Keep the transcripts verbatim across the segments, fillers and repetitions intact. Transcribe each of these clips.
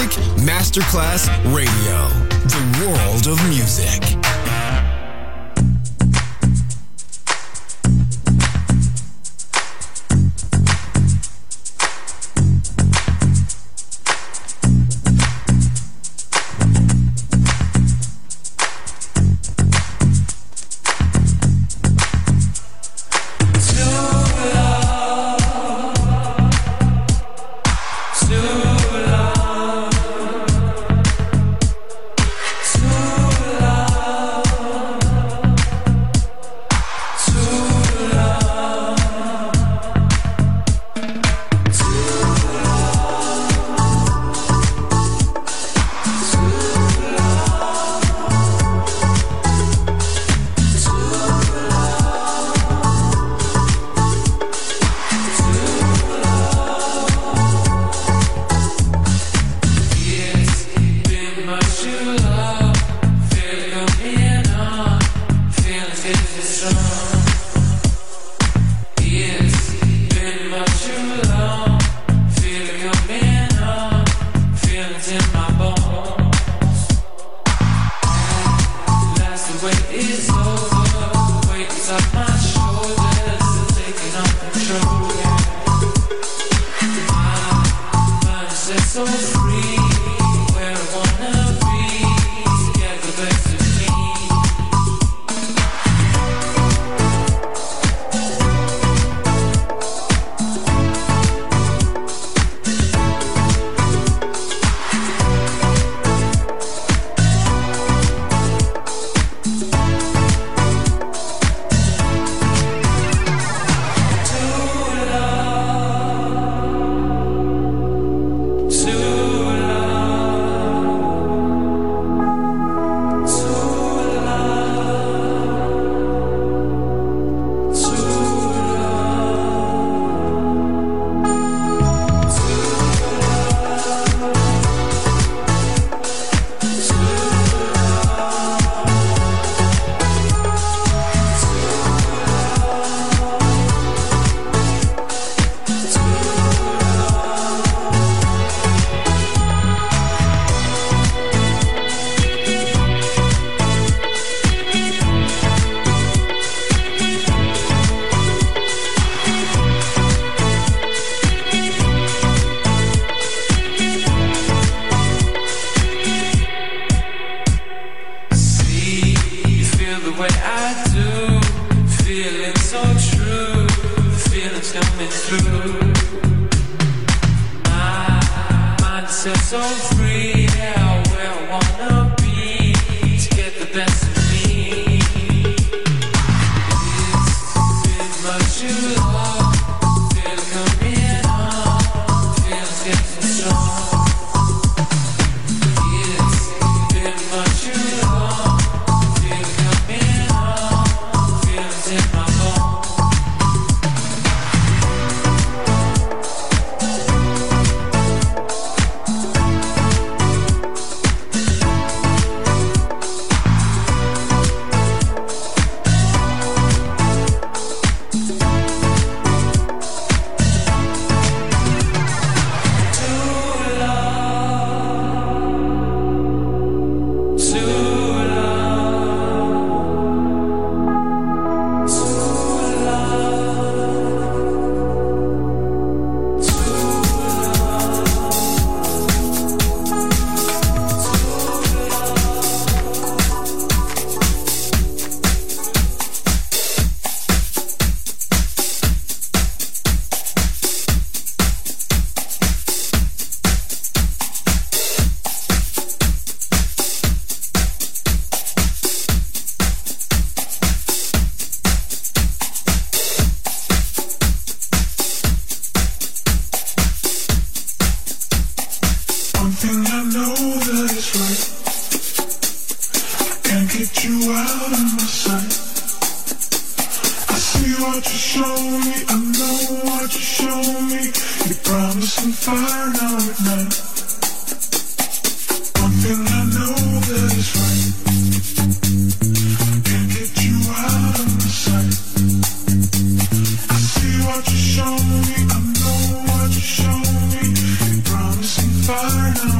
Music Masterclass Radio, the world of music. Show me, I know what you show me. You're promising fire now.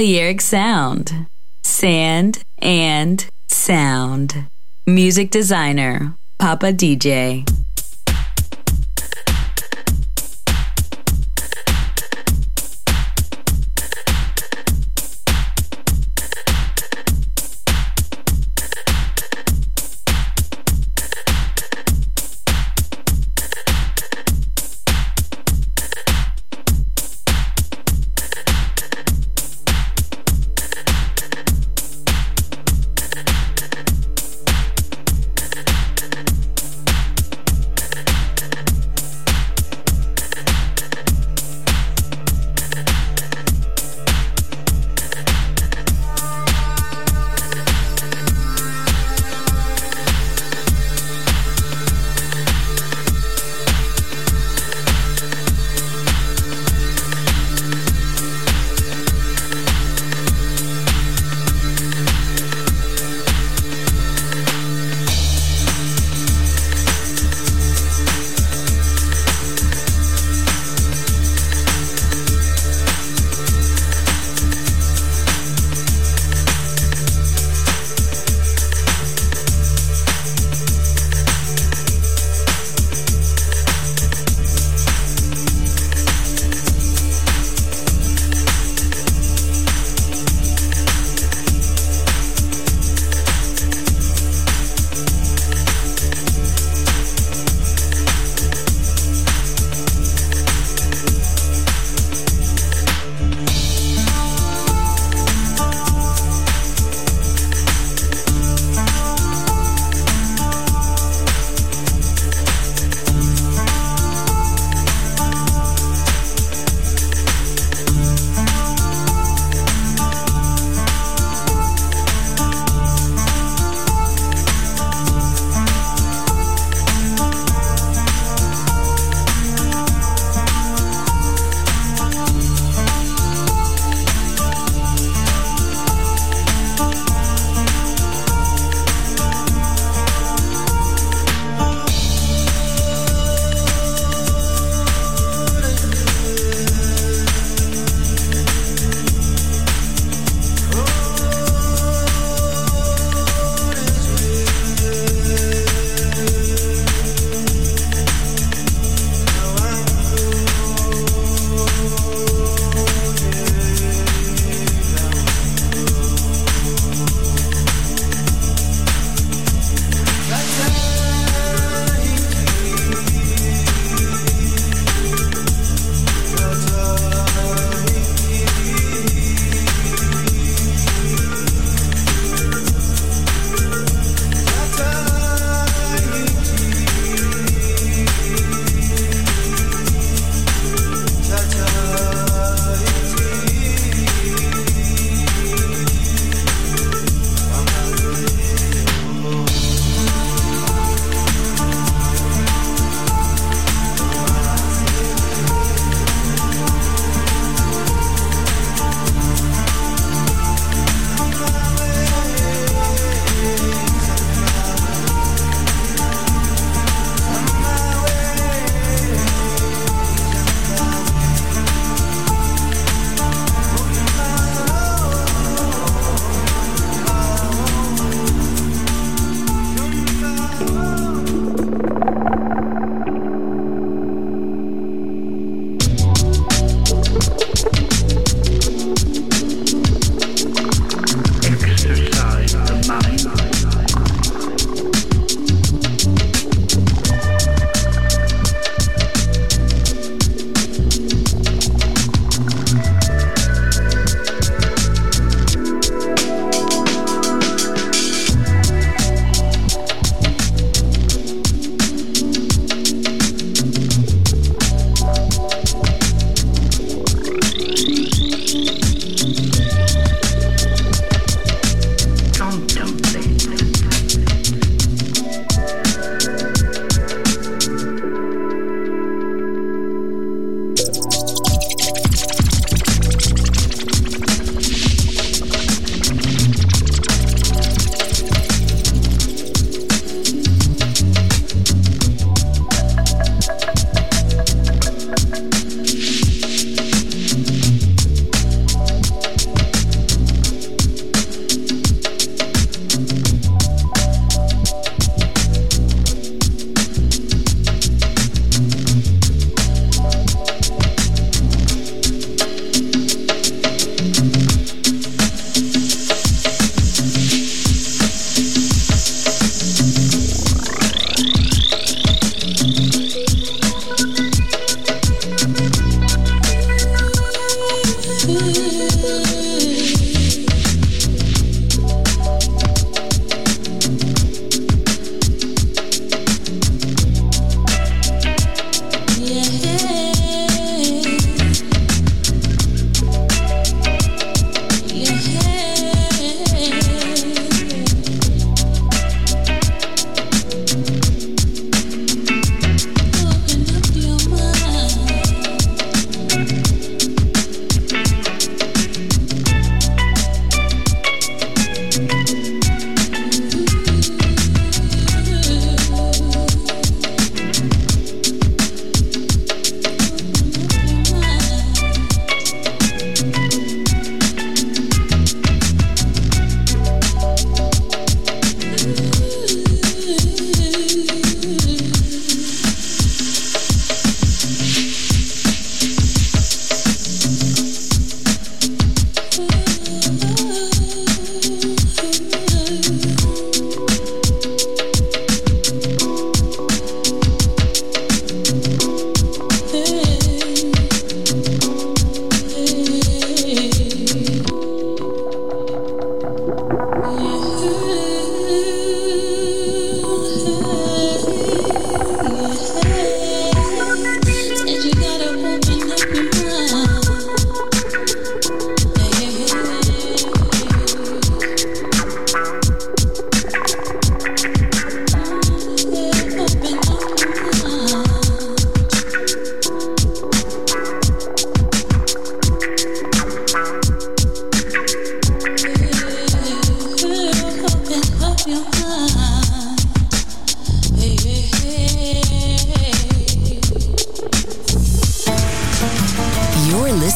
Yerick Sound. Sand and Sound. Music designer, Papa D J.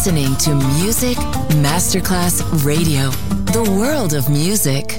listening to Music Masterclass Radio, the world of music.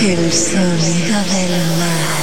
Il sogno del mare.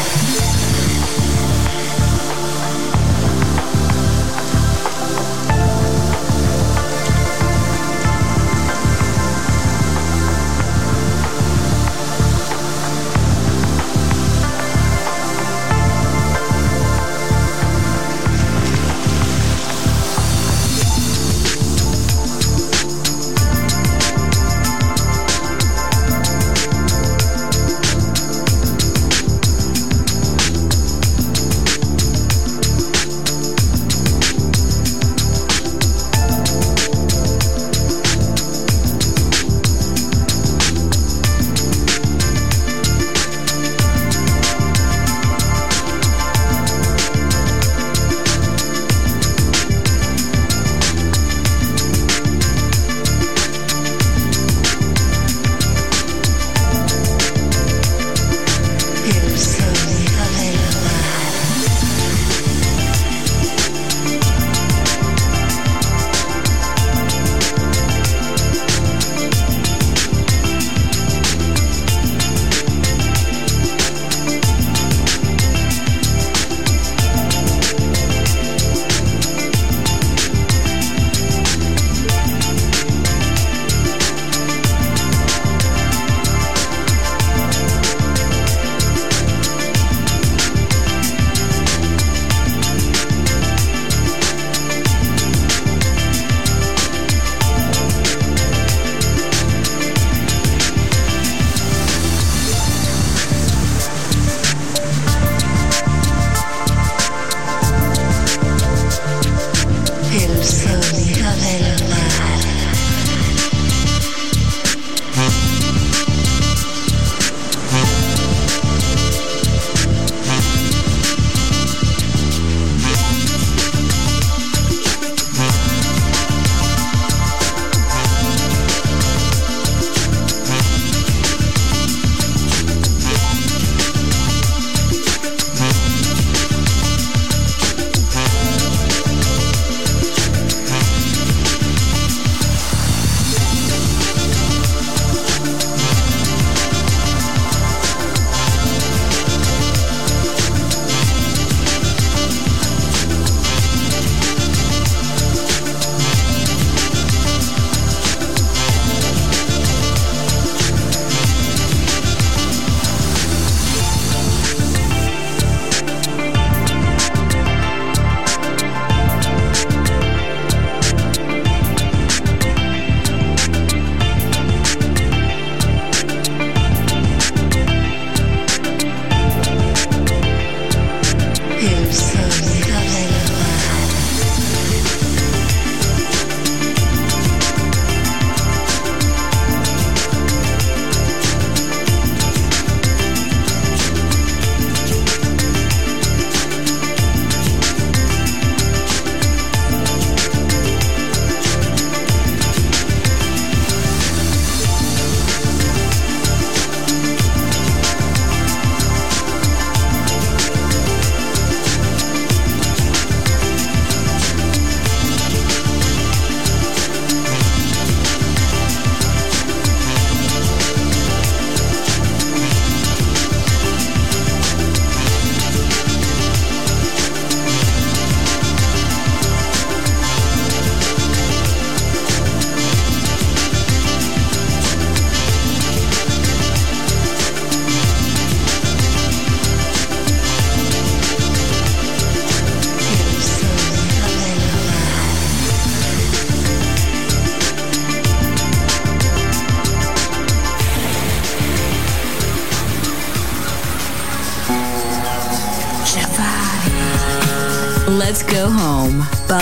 Let's go home. By